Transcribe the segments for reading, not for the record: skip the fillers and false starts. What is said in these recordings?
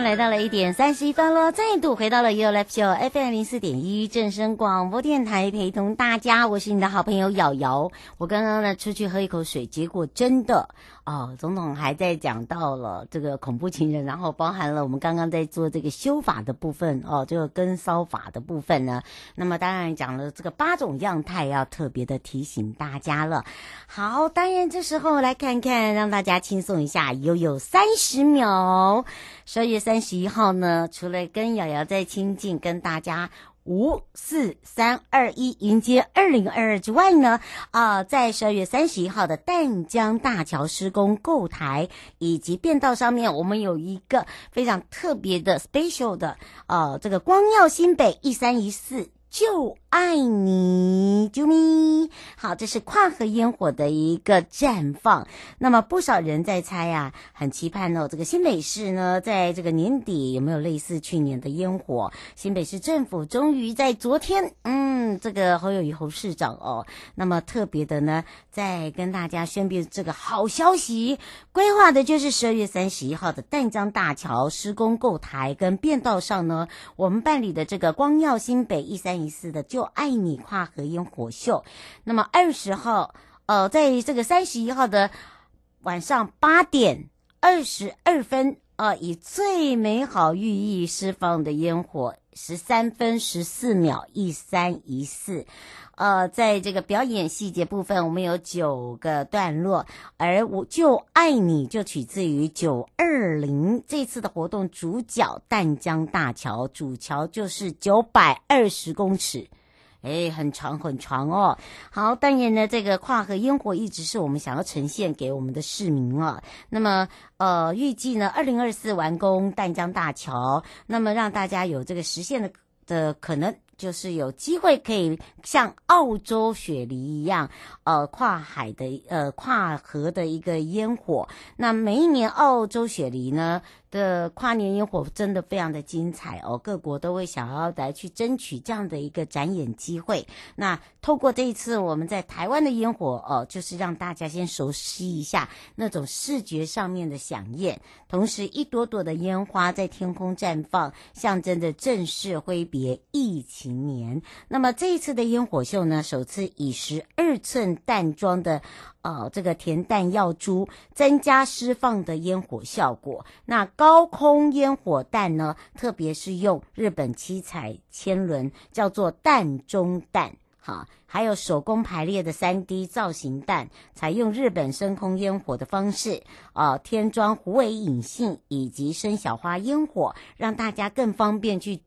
来到了1:31咯，再度回到了 YOYO Live Show FM04.1 正声广播电台，陪同大家，我是你的好朋友瑶瑶。我刚刚呢出去喝一口水，结果真的哦，总统还在讲到了这个恐怖情人，然后包含了我们刚刚在做这个修法的部分哦，这个跟骚法的部分呢，那么当然讲了这个8种样态，要特别的提醒大家了。好，当然这时候来看看，让大家轻松一下，YOYO30秒。12月31号呢，除了跟瑶瑶在亲近，跟大家5、4、3、2、1迎接2022之外呢，在12月31号的淡江大桥施工购台以及便道上面，我们有一个非常特别的 special 的这个光耀新北1314就爱你，啾咪！好，这是跨河烟火的一个绽放。那么不少人在猜啊，很期盼哦，这个新北市呢，在这个年底有没有类似去年的烟火？新北市政府终于在昨天，这个侯友宜侯市长哦，那么特别的呢，在跟大家宣布这个好消息，规划的就是12月31号的淡江大桥施工购台跟便道上呢，我们办理的这个光耀新北1314的就爱你跨河烟火秀。那么20号，在这个31号的晚上8:22，以最美好寓意释放的烟火13分14秒1314。在这个表演细节部分，我们有9个段落，而我就爱你就取自于920。这次的活动主角淡江大桥，主桥就是920公尺。很长很长哦。好，当然呢，这个跨河烟火一直是我们想要呈现给我们的市民啊。那么，预计呢2024完工淡江大桥，那么让大家有这个实现的可能。就是有机会可以像澳洲雪梨一样，跨河的一个烟火。那每一年澳洲雪梨呢的跨年烟火真的非常的精彩哦，各国都会想要来去争取这样的一个展演机会。那透过这一次我们在台湾的烟火哦，就是让大家先熟悉一下那种视觉上面的响艳，同时一朵朵的烟花在天空绽放，象征着正式挥别疫情年。那么这一次的烟火秀呢，首次以12寸弹装的这个填弹药珠，增加释放的烟火效果。那高空烟火弹呢，特别是用日本7彩铅轮，叫做弹中弹。好，还有手工排列的 3D 造型弹，采用日本升空烟火的方式，添装虎尾引信以及生小花烟火，让大家更方便去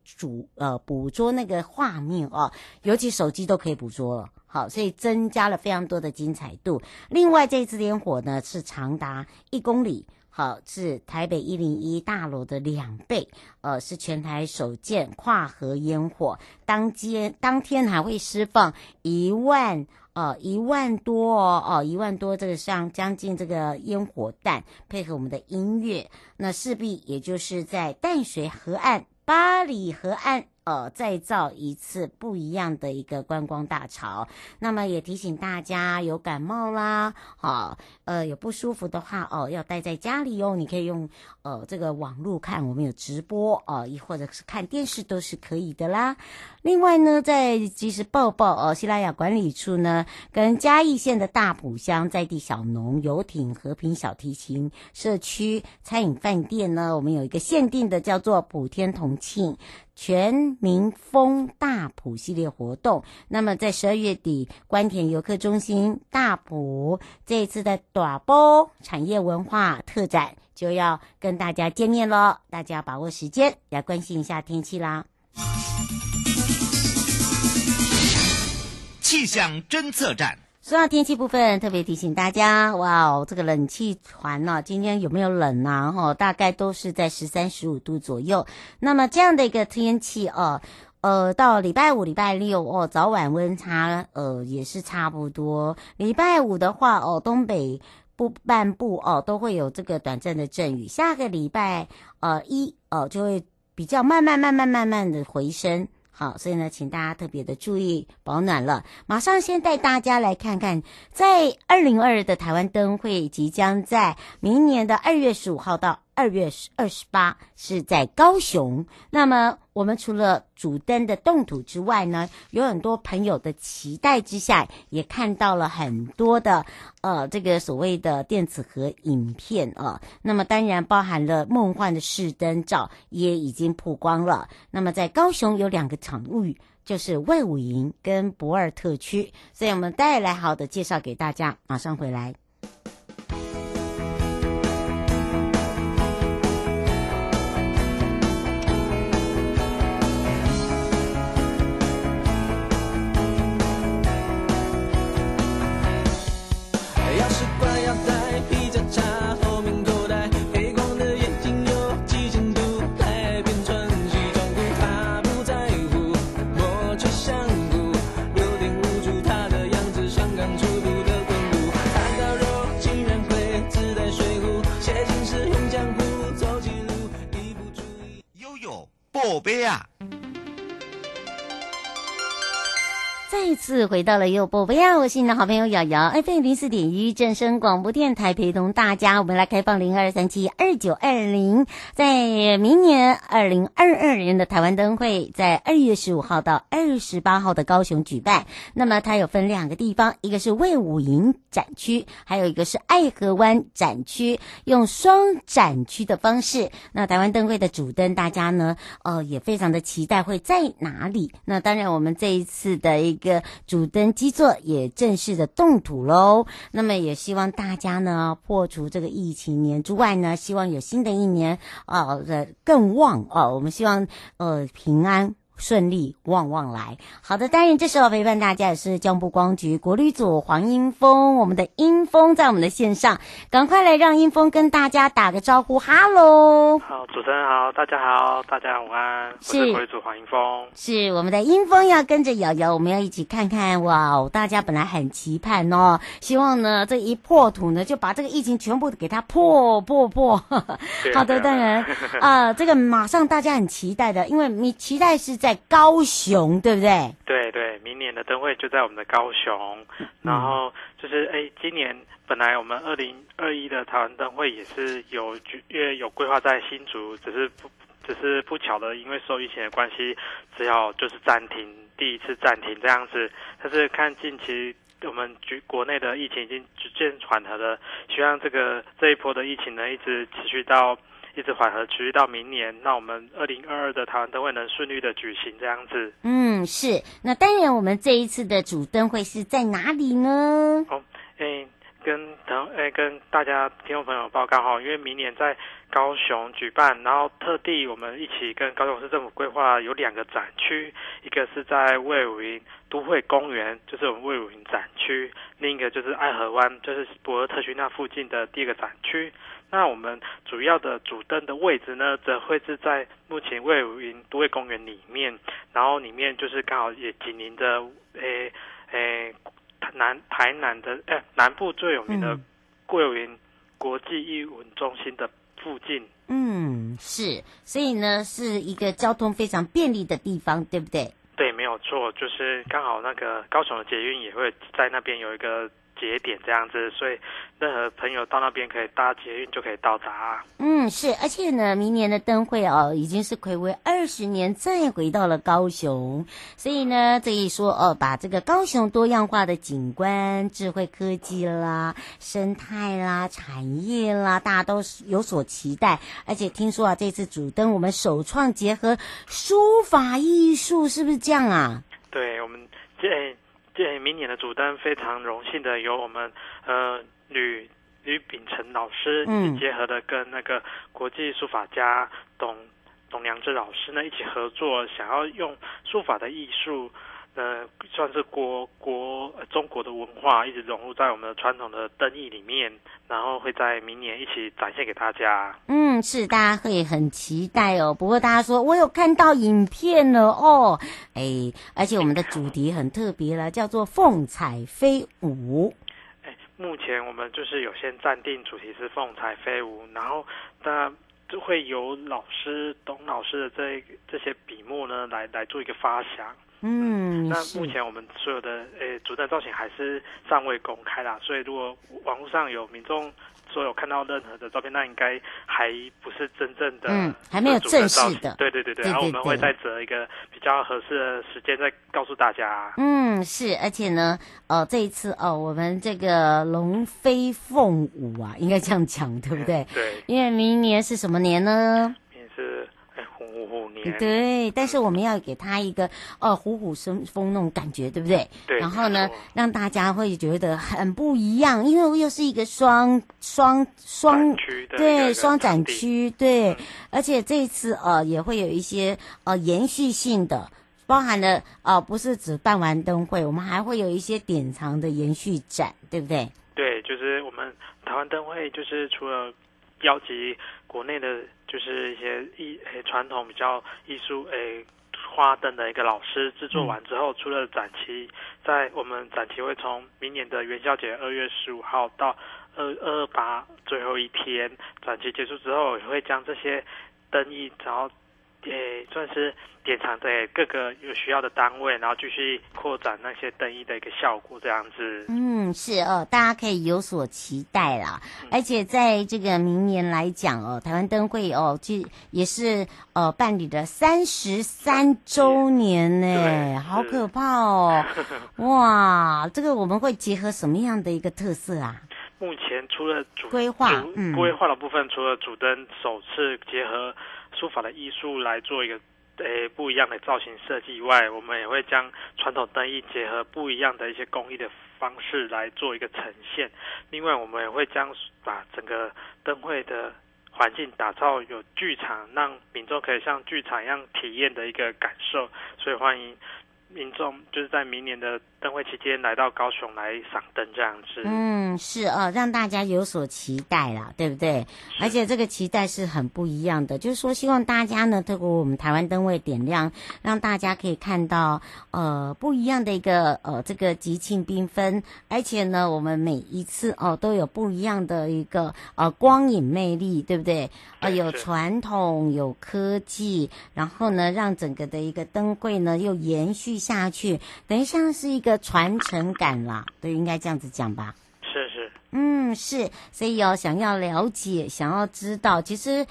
捕捉那个画面哦，尤其手机都可以捕捉了。好，所以增加了非常多的精彩度。另外，这次烟火呢是长达1公里。好，是台北101大楼的2倍，是全台首见跨河烟火。当天还会释放1万多这个上将近这个烟火弹，配合我们的音乐，那势必也就是在淡水河岸、八里河岸再造一次不一样的一个观光大潮。那么也提醒大家，有感冒啦，有不舒服的话要待在家里哦。你可以用这个网络看，我们有直播或者是看电视都是可以的啦。另外呢，在即时报报西拉雅管理处呢，跟嘉义县的大埔乡在地小农游艇和平小提琴社区餐饮饭店呢，我们有一个限定的叫做普天同庆全民风大埔系列活动。那么在12月底关田游客中心大埔这一次的大埔产业文化特展就要跟大家见面咯，大家把握时间来关心一下天气啦。气象侦测站说到天气部分，特别提醒大家，这个冷气团今天有没有冷啊？大概都是在 13-15 度左右。那么这样的一个天气到礼拜五、礼拜六早晚温差也是差不多。礼拜五的话东北半部都会有这个短暂的阵雨。下个礼拜一就会比较慢慢的回升。好，所以呢，请大家特别的注意保暖了。马上先带大家来看看，在2022的台湾灯会即将在明年的2月15号到2月28是在高雄。那么我们除了主灯的动土之外呢，有很多朋友的期待之下，也看到了很多的这个所谓的电子盒影片那么当然包含了梦幻的试灯照也已经曝光了。那么在高雄有两个场域，就是卫武营跟博尔特区，所以我们带来好的介绍给大家，马上回来。宝贝啊，再一次回到了又宝贝啊，我是你的好朋友瑶瑶 FM04.1 正声广播电台，陪同大家，我们来开放02372920。在明年2022年的台湾灯会在2月15号到28号的高雄举办。那么它有分两个地方，一个是卫武营展区，还有一个是爱河湾展区，用双展区的方式。那台湾灯会的主灯大家呢也非常的期待会在哪里。那当然我们这一次的一个主灯基座也正式的动土咯。那么也希望大家呢破除这个疫情年之外呢，希望有新的一年更旺我们希望平安顺利旺旺来。好的，当然这时候陪伴大家也是交通部光局国旅组黄英峰，我们的英峰在我们的线上，赶快来让英峰跟大家打个招呼。哈喽，好，主持人好，大家好，大家午安，我是国旅组黄英峰。是我们的英峰要跟着瑶瑶，我们要一起看看大家本来很期盼希望呢这一破土呢就把这个疫情全部给它破好的，当然这个马上大家很期待的，因为你期待是在高雄，对不对？对对，明年的灯会就在我们的高雄。然后就是今年本来我们2021的台湾灯会也是有规划在新竹，只是不巧的，因为受疫情的关系，只好就是暂停，第一次暂停这样子。但是看近期我们国内的疫情已经逐渐缓和了，希望这一波的疫情能一直缓和持续到明年，那我们2022的台湾灯会能顺利的举行这样子。是。那当然我们这一次的主灯会是在哪里呢？跟大家听众朋友报告因为明年在高雄举办，然后特地我们一起跟高雄市政府规划有两个展区，一个是在卫武营都会公园，就是我们卫武营展区，另一个就是爱河湾，就是博尔特区那附近的第一个展区。那我们主要的主灯的位置呢，则会是在目前卫武营都会公园里面，然后里面就是刚好也紧邻着台南的南部最有名的桂林国际艺文中心的附近。嗯，是，所以呢是一个交通非常便利的地方，对不对？对，没有错，就是刚好那个高雄的捷运也会在那边有一个节点这样子，所以任何朋友到那边可以搭捷运就可以到达。嗯，是，而且呢，明年的灯会哦，已经是睽违20年再回到了高雄，所以呢，这一说哦，把这个高雄多样化的景观、智慧科技啦、生态啦、产业啦，大家都有所期待。而且听说啊，这次主灯我们首创结合书法艺术，是不是这样啊？对，我们明年的主灯非常荣幸的由我们吕秉成老师结合的跟那个国际书法家董良知老师呢一起合作，想要用书法的艺术算是中国的文化一直融入在我们的传统的灯艺里面，然后会在明年一起展现给大家。嗯，是，大家会很期待哦。不过大家说我有看到影片了哦，哎，而且我们的主题很特别了，叫做凤彩飞舞。哎，目前我们就是有先暂定主题是凤彩飞舞，然后那就会由董老师的这些笔墨呢来做一个发想。嗯，那目前我们所有的主灯造型还是尚未公开啦，所以如果网络上有民众说有看到任何的照片，那应该还不是真正的，还没有正式的。对对对对，然后我们会再择一个比较合适的时间再告诉大家。嗯，是，而且呢，这一次我们这个龙飞凤舞啊，应该这样讲对不对？对，因为明年是什么年呢？对，但是我们要给他一个虎虎生风那种感觉，对不对？对。然后呢，让大家会觉得很不一样，因为又是一个双区的，对，双展区，对。而且这一次也会有一些延续性的，包含了不是只办完灯会，我们还会有一些典藏的延续展，对不对？对，就是我们台湾灯会，就是除了邀集国内的就是一些传统比较艺术花灯的一个老师制作完之后，除了展期，在我们展期会从明年的元宵节2月15号到228最后一天，展期结束之后也会将这些灯艺然后算是典藏在各个有需要的单位，然后继续扩展那些灯艺的一个效果，这样子。嗯，是哦，大家可以有所期待啦。而且在这个明年来讲哦，台湾灯会也是办理了33周年呢，好可怕哦！哇，这个我们会结合什么样的一个特色啊？目前除了规划的部分，除了主灯首次结合书法的艺术来做一个不一样的造型设计以外，我们也会将传统灯艺结合不一样的一些工艺的方式来做一个呈现。另外，我们也会把整个灯会的环境打造有剧场，让民众可以像剧场一样体验的一个感受。所以欢迎民众就是在明年的灯会期间来到高雄来赏灯，这样子。嗯，是让大家有所期待啦，对不对？而且这个期待是很不一样的，就是说希望大家呢透过我们台湾灯会点亮，让大家可以看到不一样的一个这个节庆缤纷，而且呢我们每一次都有不一样的一个光影魅力，对不对？有传统，有科技，然后呢让整个的一个灯会呢又延续下去，等于像是一个传承感啦，对，应该这样子讲吧？是是，嗯，是。所以想要了解，想要知道，其实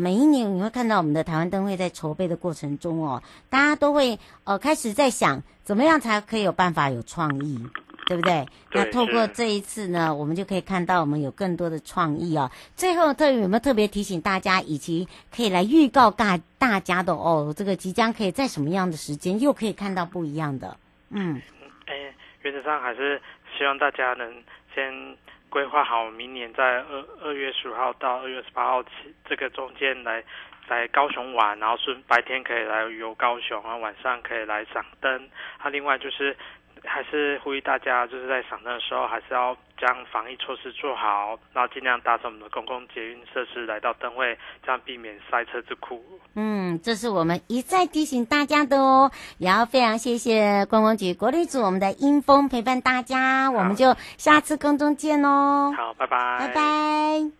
每一年你会看到我们的台湾灯会在筹备的过程中大家都会开始在想，怎么样才可以有办法有创意，对不对？那透过这一次呢，我们就可以看到我们有更多的创意最后有没有特别提醒大家，以及可以来预告大家的这个即将可以在什么样的时间又可以看到不一样的？嗯。原则上还是希望大家能先规划好明年在2月15号到2月28号起这个中间来高雄玩，然后白天可以来游高雄，然后晚上可以来赏灯。另外就是还是呼吁大家，就是在赏灯的时候还是要将防疫措施做好，然后尽量搭乘我们的公共捷运设施来到灯会，这样避免塞车之苦。嗯，这是我们一再提醒大家的也要非常谢谢观光局国旅组我们的英峰陪伴大家，我们就下次空中见。好，拜拜拜拜。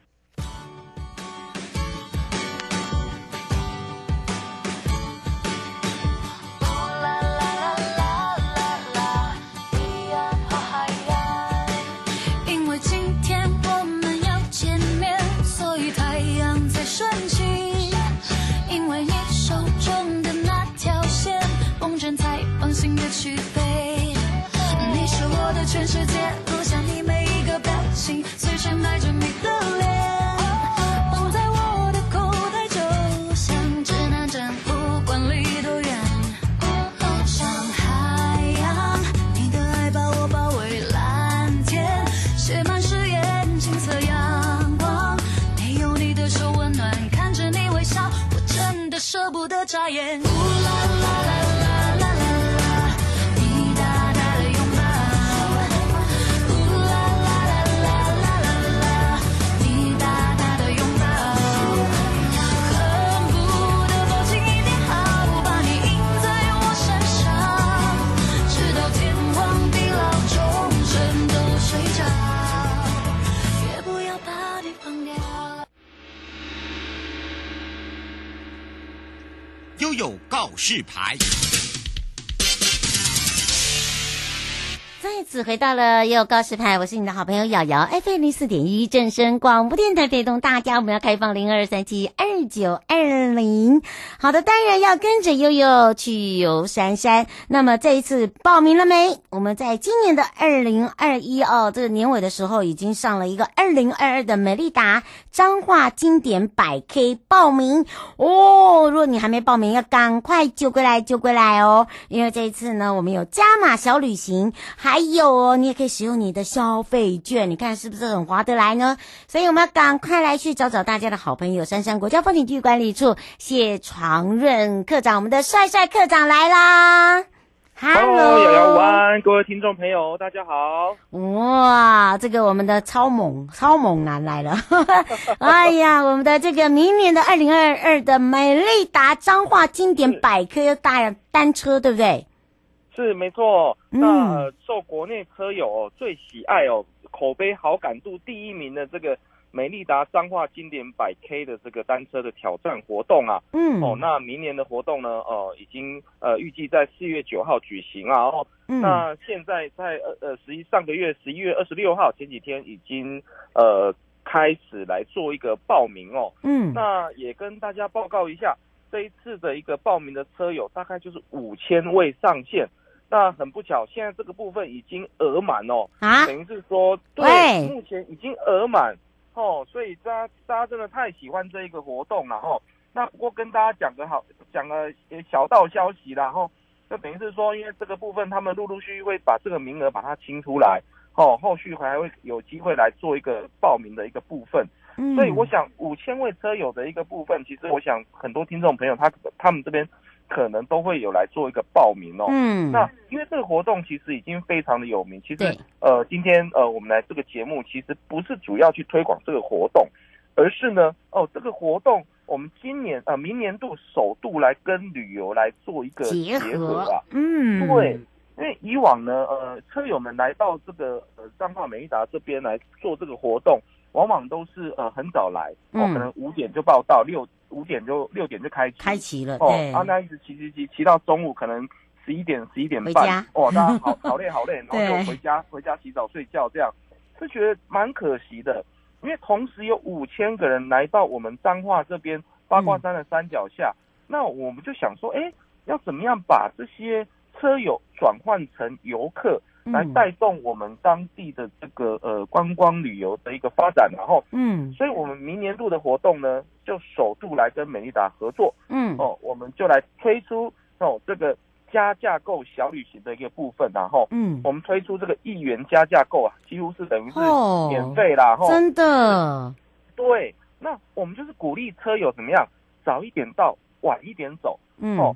全世界落下你每一个表情，随身带着你的脸，放在我的口袋，就像指南针，不管离多远。像海洋，你的爱把我包围，蓝天写满誓言，金色阳光，没有你的手温暖，看着你微笑，我真的舍不得眨眼。呜啦啦啦。YOYO告示牌。再次回到了YOYO告示牌，我是你的好朋友瑶瑶。FM04.1正声广播电台陪同大家，我们要开放02372920。好的，当然要跟着YOYO去游山山。那么这一次报名了没？我们在今年的2021这个年尾的时候，已经上了一个2022的美丽达彰化经典百 K 报名哦。如果你还没报名，要赶快救归来哦，因为这一次呢，我们有加码小旅行。还有哦，你也可以使用你的消费券，你看是不是很划得来呢？所以我们要赶快来去找找大家的好朋友，杉杉国家风景区管理处谢长润科长，我们的帅科长来啦！Hello， 瑶瑶湾，各位听众朋友，大家好！哇，这个我们的超猛男来了！哎呀，我们的这个明年的2022的美丽达彰化经典百科大单车，对不对？是没错，那受国内车友最喜爱口碑好感度第一名的这个美丽达彰化经典百 K 的这个单车的挑战活动啊，那明年的活动呢，已经预计在4月9号举行啊，那现在在上个月11月26号前几天已经开始来做一个报名那也跟大家报告一下，这一次的一个报名的车友大概就是5000位上限。那很不巧，现在这个部分已经额满等于是说，对，目前已经额满所以大家真的太喜欢这一个活动了那不过跟大家讲个小道消息啦就等于是说，因为这个部分他们陆陆续续会把这个名额把它清出来后续还会有机会来做一个报名的一个部分。所以我想5000位车友的一个部分，其实我想很多听众朋友他们这边可能都会有来做一个报名那因为这个活动其实已经非常的有名，其实今天我们来这个节目其实不是主要去推广这个活动，而是呢这个活动我们今年明年度首度来跟旅游来做一个结合啊，对，因为以往呢车友们来到这个彰化美利达这边来做这个活动，往往都是很早来可能5点就报到，6点就开骑了那一直骑到中午，可能11点11点半大家好累然后就回家洗澡睡觉，这样是觉得蛮可惜的。因为同时有5000个人来到我们彰化这边八卦山的山脚下那我们就想说要怎么样把这些车友转换成游客来带动我们当地的这个观光旅游的一个发展，然后所以我们明年度的活动呢，就首度来跟美利达合作我们就来推出这个加价购小旅行的一个部分，然后我们推出这个1元加价购啊，几乎是等于是免费啦真的对，那我们就是鼓励车友怎么样早一点到晚一点走那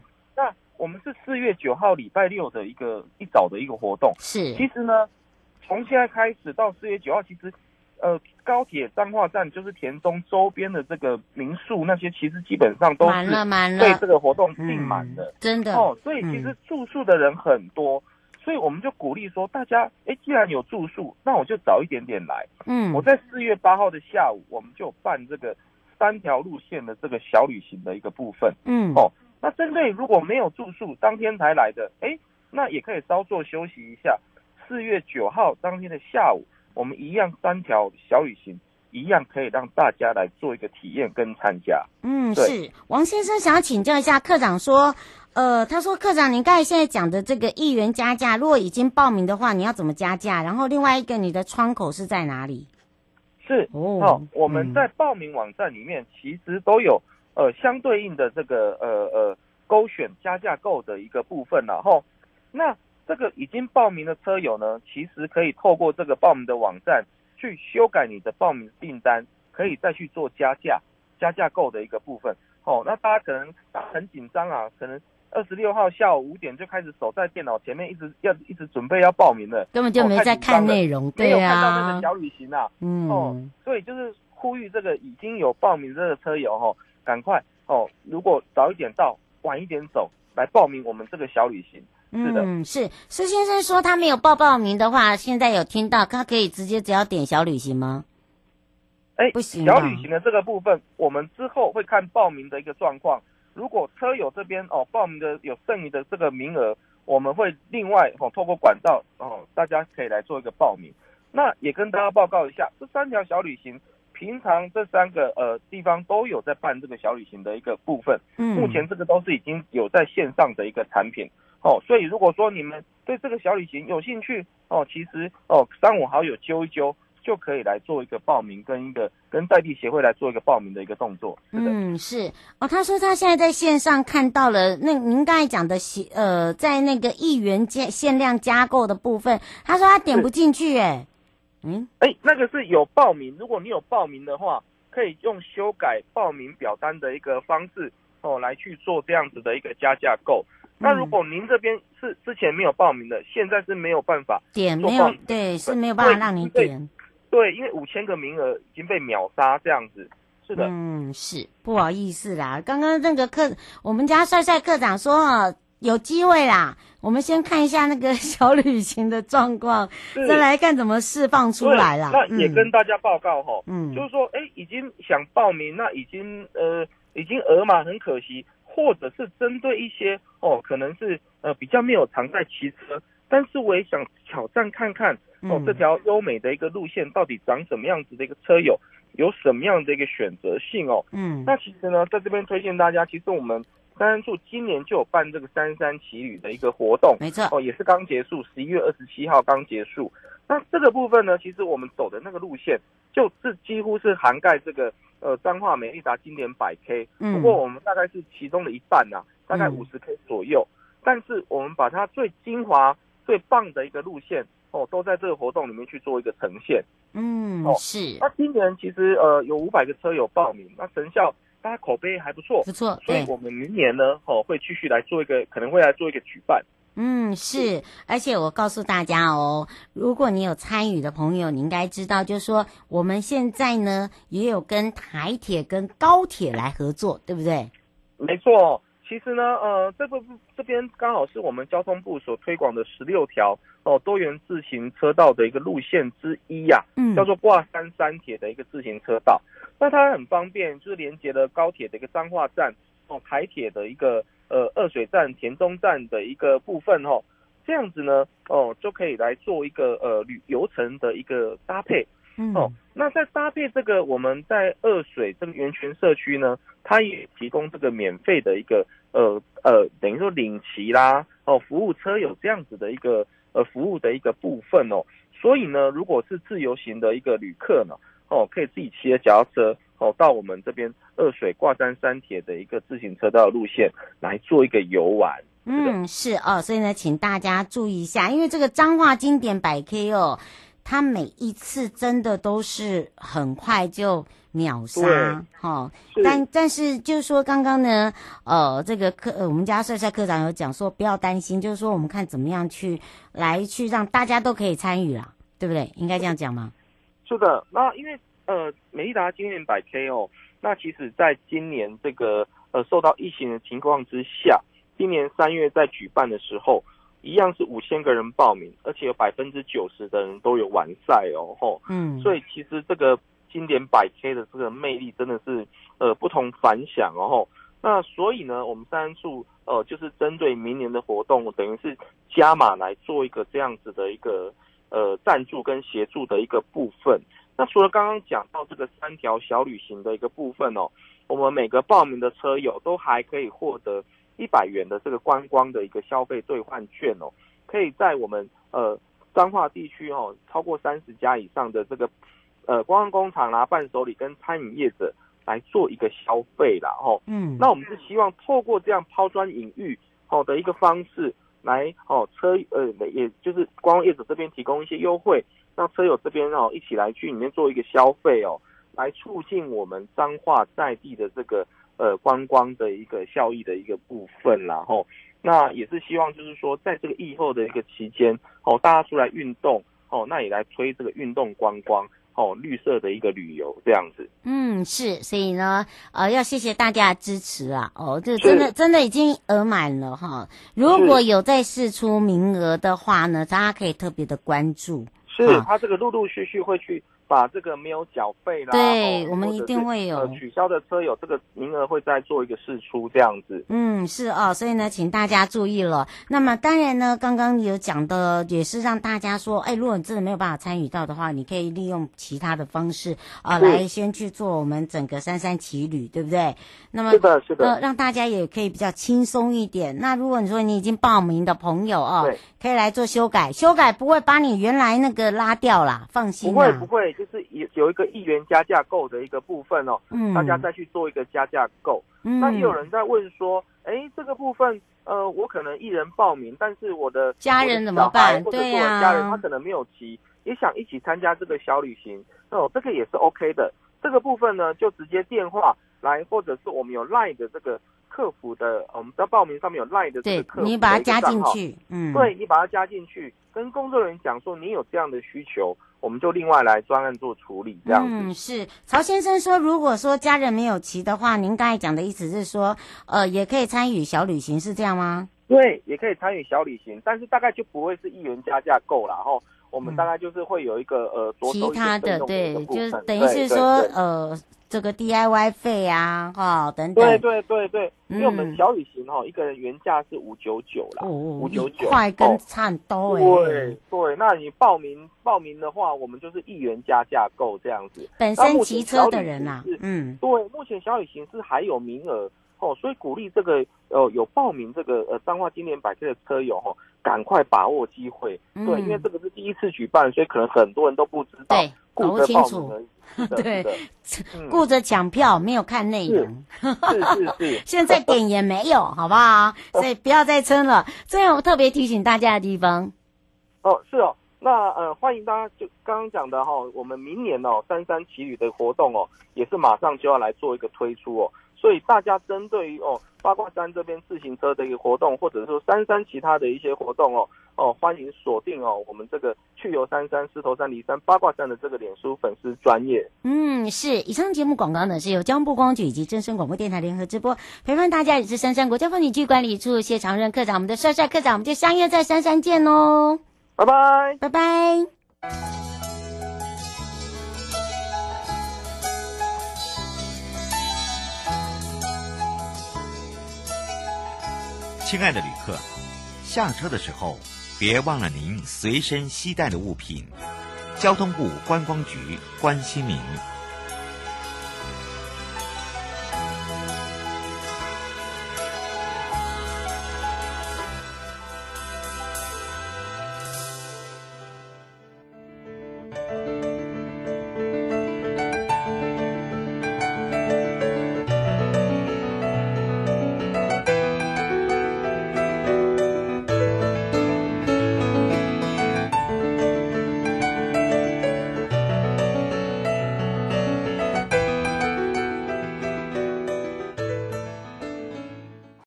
我们是4月9号礼拜六的一早的一个活动，是其实呢，从现在开始到4月9号，其实高铁彰化站就是田中周边的这个民宿那些，其实基本上都是对这个活动订满了真的所以其实住宿的人很多所以我们就鼓励说大家既然有住宿，那我就早一点点来我在4月8号的下午，我们就办这个3条路线的这个小旅行的一个部分那针对如果没有住宿当天才来的那也可以稍作休息一下，4月9号当天的下午我们一样3条小旅行一样可以让大家来做一个体验跟参加。嗯，是。王先生想要请教一下课长说，他说课长您刚才现在讲的这个1元加价，如果已经报名的话，你要怎么加价？然后另外一个你的窗口是在哪里？是哦，我们在报名网站里面其实都有相对应的这个勾选加价购的一个部分啦。吼，那这个已经报名的车友呢，其实可以透过这个报名的网站去修改你的报名订单，可以再去做加价购的一个部分。哦，那大家可能很紧张啊，可能26号下午5点就开始守在电脑前面，一直准备要报名了，根本就没在看内容，对啊，没有看到那个小旅行啊，嗯，哦，所以就是呼吁这个已经有报名的车友哦，赶快哦，如果早一点到，晚一点走，来报名我们这个小旅行。是的，嗯，是。施先生说他没有报名的话，现在有听到他可以直接只要点小旅行吗？不行。小旅行的这个部分，我们之后会看报名的一个状况。如果车友这边哦报名的有剩余的这个名额，我们会另外哦透过管道哦大家可以来做一个报名。那也跟大家报告一下，这3条小旅行，平常这3个地方都有在办这个小旅行的一个部分。嗯，目前这个都是已经有在线上的一个产品。哦，所以如果说你们对这个小旅行有兴趣哦，其实哦3、5好友揪一揪就可以来做一个报名，跟在地协会来做一个报名的一个动作。是的，嗯，是。哦，他说他现在在线上看到了那您刚才讲的在那个1元限量加购的部分，他说他点不进去哎。嗯，那个是有报名，如果你有报名的话，可以用修改报名表单的一个方式哦来去做这样子的一个加价购。那如果您这边是之前没有报名的，现在是没有办法点，没有，对，是没有办法让你点，对，因为5000个名额已经被秒杀这样子，是的，嗯，是，不好意思啦，刚刚那个我们家帅帅课长说啊，有机会啦，我们先看一下那个小旅行的状况，再来看怎么释放出来啦。那也跟大家报告哈，嗯，就是说，已经想报名，那已经额满，很可惜。或者是针对一些哦，可能是比较没有常在骑车，但是我也想挑战看看哦，这条优美的一个路线到底长什么样子的一个车友有什么样的一个选择性哦。嗯，那其实呢，在这边推荐大家，其实我们33处今年就有办这个33骑旅的一个活动，没错哦，也是刚结束，11月27号刚结束。那这个部分呢，其实我们走的那个路线就是几乎是涵盖这个。彰化美利达经典 100K， 不过我们大概是其中的一半啊，大概 50K 左右，但是我们把它最精华最棒的一个路线哦，都在这个活动里面去做一个呈现。嗯，哦，是。那今年其实有500个车友报名，那成效大家口碑还不错，所以我们明年呢哦会继续来做一个，可能会来做一个举办。嗯，是，而且我告诉大家哦，如果你有参与的朋友，你应该知道，就是说我们现在呢也有跟台铁跟高铁来合作，对不对？没错，其实呢，这边刚好是我们交通部所推广的16条哦多元自行车道的一个路线之一啊，嗯，叫做挂山山铁的一个自行车道。那它很方便，就是连接了高铁的一个彰化站哦，台铁的一个。二水站、田中站的一个部分哦，这样子呢，哦，就可以来做一个旅游程的一个搭配。嗯，哦，那在搭配这个，我们在二水这个源泉社区呢，它也提供这个免费的一个等于说领骑啦，哦，服务车友这样子的一个服务的一个部分哦。所以呢，如果是自由行的一个旅客呢，哦，可以自己骑着脚踏车。哦，到我们这边二水挂山山铁的一个自行车道路线来做一个游玩。嗯，是哦，所以呢，请大家注意一下，因为这个彰化经典 100K 哦，它每一次真的都是很快就秒杀哦。但是就是说刚刚呢，这个我们家帅帅科长有讲说不要担心，就是说我们看怎么样去让大家都可以参与啦，对不对？应该这样讲吗？是的，那因为。美利达经典 100K 哦，那其实在今年这个受到疫情的情况之下，今年3月在举办的时候，一样是5000个人报名，而且有90%的人都有完赛哦，吼，嗯，所以其实这个经典 100K 的这个魅力真的是不同凡响哦，吼，那所以呢，我们33处就是针对明年的活动，等于是加码来做一个这样子的一个赞助跟协助的一个部分。那除了刚刚讲到这个三条小旅行的一个部分哦，我们每个报名的车友都还可以获得100元的这个观光的一个消费兑换券哦，可以在我们彰化地区哦，超过30家以上的这个观光工厂啦、伴手礼跟餐饮业者来做一个消费啦哦。那我们是希望透过这样抛砖引玉哦的一个方式来哦也就是观光业者这边提供一些优惠。那车友这边哦，一起来去里面做一个消费哦，来促进我们彰化在地的这个观光的一个效益的一个部分啦吼。那也是希望就是说，在这个疫后的一个期间哦，大家出来运动哦，那也来推这个运动观光哦，绿色的一个旅游这样子。嗯，是，所以呢，要谢谢大家的支持啊，哦，这真的已经额满了哈。如果有再释出名额的话呢，大家可以特别的关注。是，他这个陆陆续续会去把这个没有缴费啦，对、哦、我们一定会有取消的车友，这个名额会再做一个释出这样子。嗯，是哦，所以呢，请大家注意了。那么当然呢，刚刚有讲的也是让大家说，哎，如果你真的没有办法参与到的话，你可以利用其他的方式啊，来先去做我们整个杉杉骑旅，对不对？那么是的、让大家也可以比较轻松一点。那如果你说你已经报名的朋友哦，可以来做修改，修改不会把你原来那个拉掉啦，放心啦，不会，就是有一个1元加价购的一个部分哦，大家再去做一个加价购。那也有人在问说，哎，这个部分我可能1人报名，但是我的家人怎么办？对呀，家人他可能没有骑，也想一起参加这个小旅行，哦，这个也是 OK 的。这个部分呢，就直接电话来，或者是我们有 LINE 的这个客服的，我们在报名上面有 LINE 的这个客服的，对，你把它加进去，对，你把它加进去，跟工作人员讲说你有这样的需求，我们就另外来专案做处理，这样子。是。曹先生说，如果说家人没有骑的话，您刚才讲的意思是说，也可以参与小旅行，是这样吗？对，也可以参与小旅行，但是大概就不会是1元加价购啦，然后我们大概就是会有一个其他的，对，就是等于是说这个 DIY 费啊，哈、哦、等等。对，因为我们小旅行哈、一个人原价是599啦，599块跟差很多哎。对，那你报名的话，我们就是1元加价购这样子。本身骑车的人啊，对，目前小旅行是还有名额哦，所以鼓励这个有报名这个彰化经典百 K 的车友哈，赶快把握机会，对，因为这个是第一次举办，所以可能很多人都不知道，顾着报名而已。对，顾着抢票没有看内容，是。现在点也没有，好不好？所以不要再撑了。这样我特别提醒大家的地方。那欢迎大家，就刚刚讲的哈、我们明年哦杉杉骑旅的活动哦，也是马上就要来做一个推出哦。所以大家针对于八卦山这边自行车的一个活动，或者说杉杉其他的一些活动欢迎锁定我们这个去游杉杉、狮头山、梨山、八卦山的这个脸书粉丝专页。是。以上节目广告呢是由交通部观光局以及正声广播电台联合直播，陪伴大家也是杉杉国家风景区管理处谢长任科长，我们的帅帅科长，我们就相约在杉杉见哦，拜拜，拜拜。亲爱的旅客，下车的时候别忘了您随身携带的物品。交通部观光局关心您。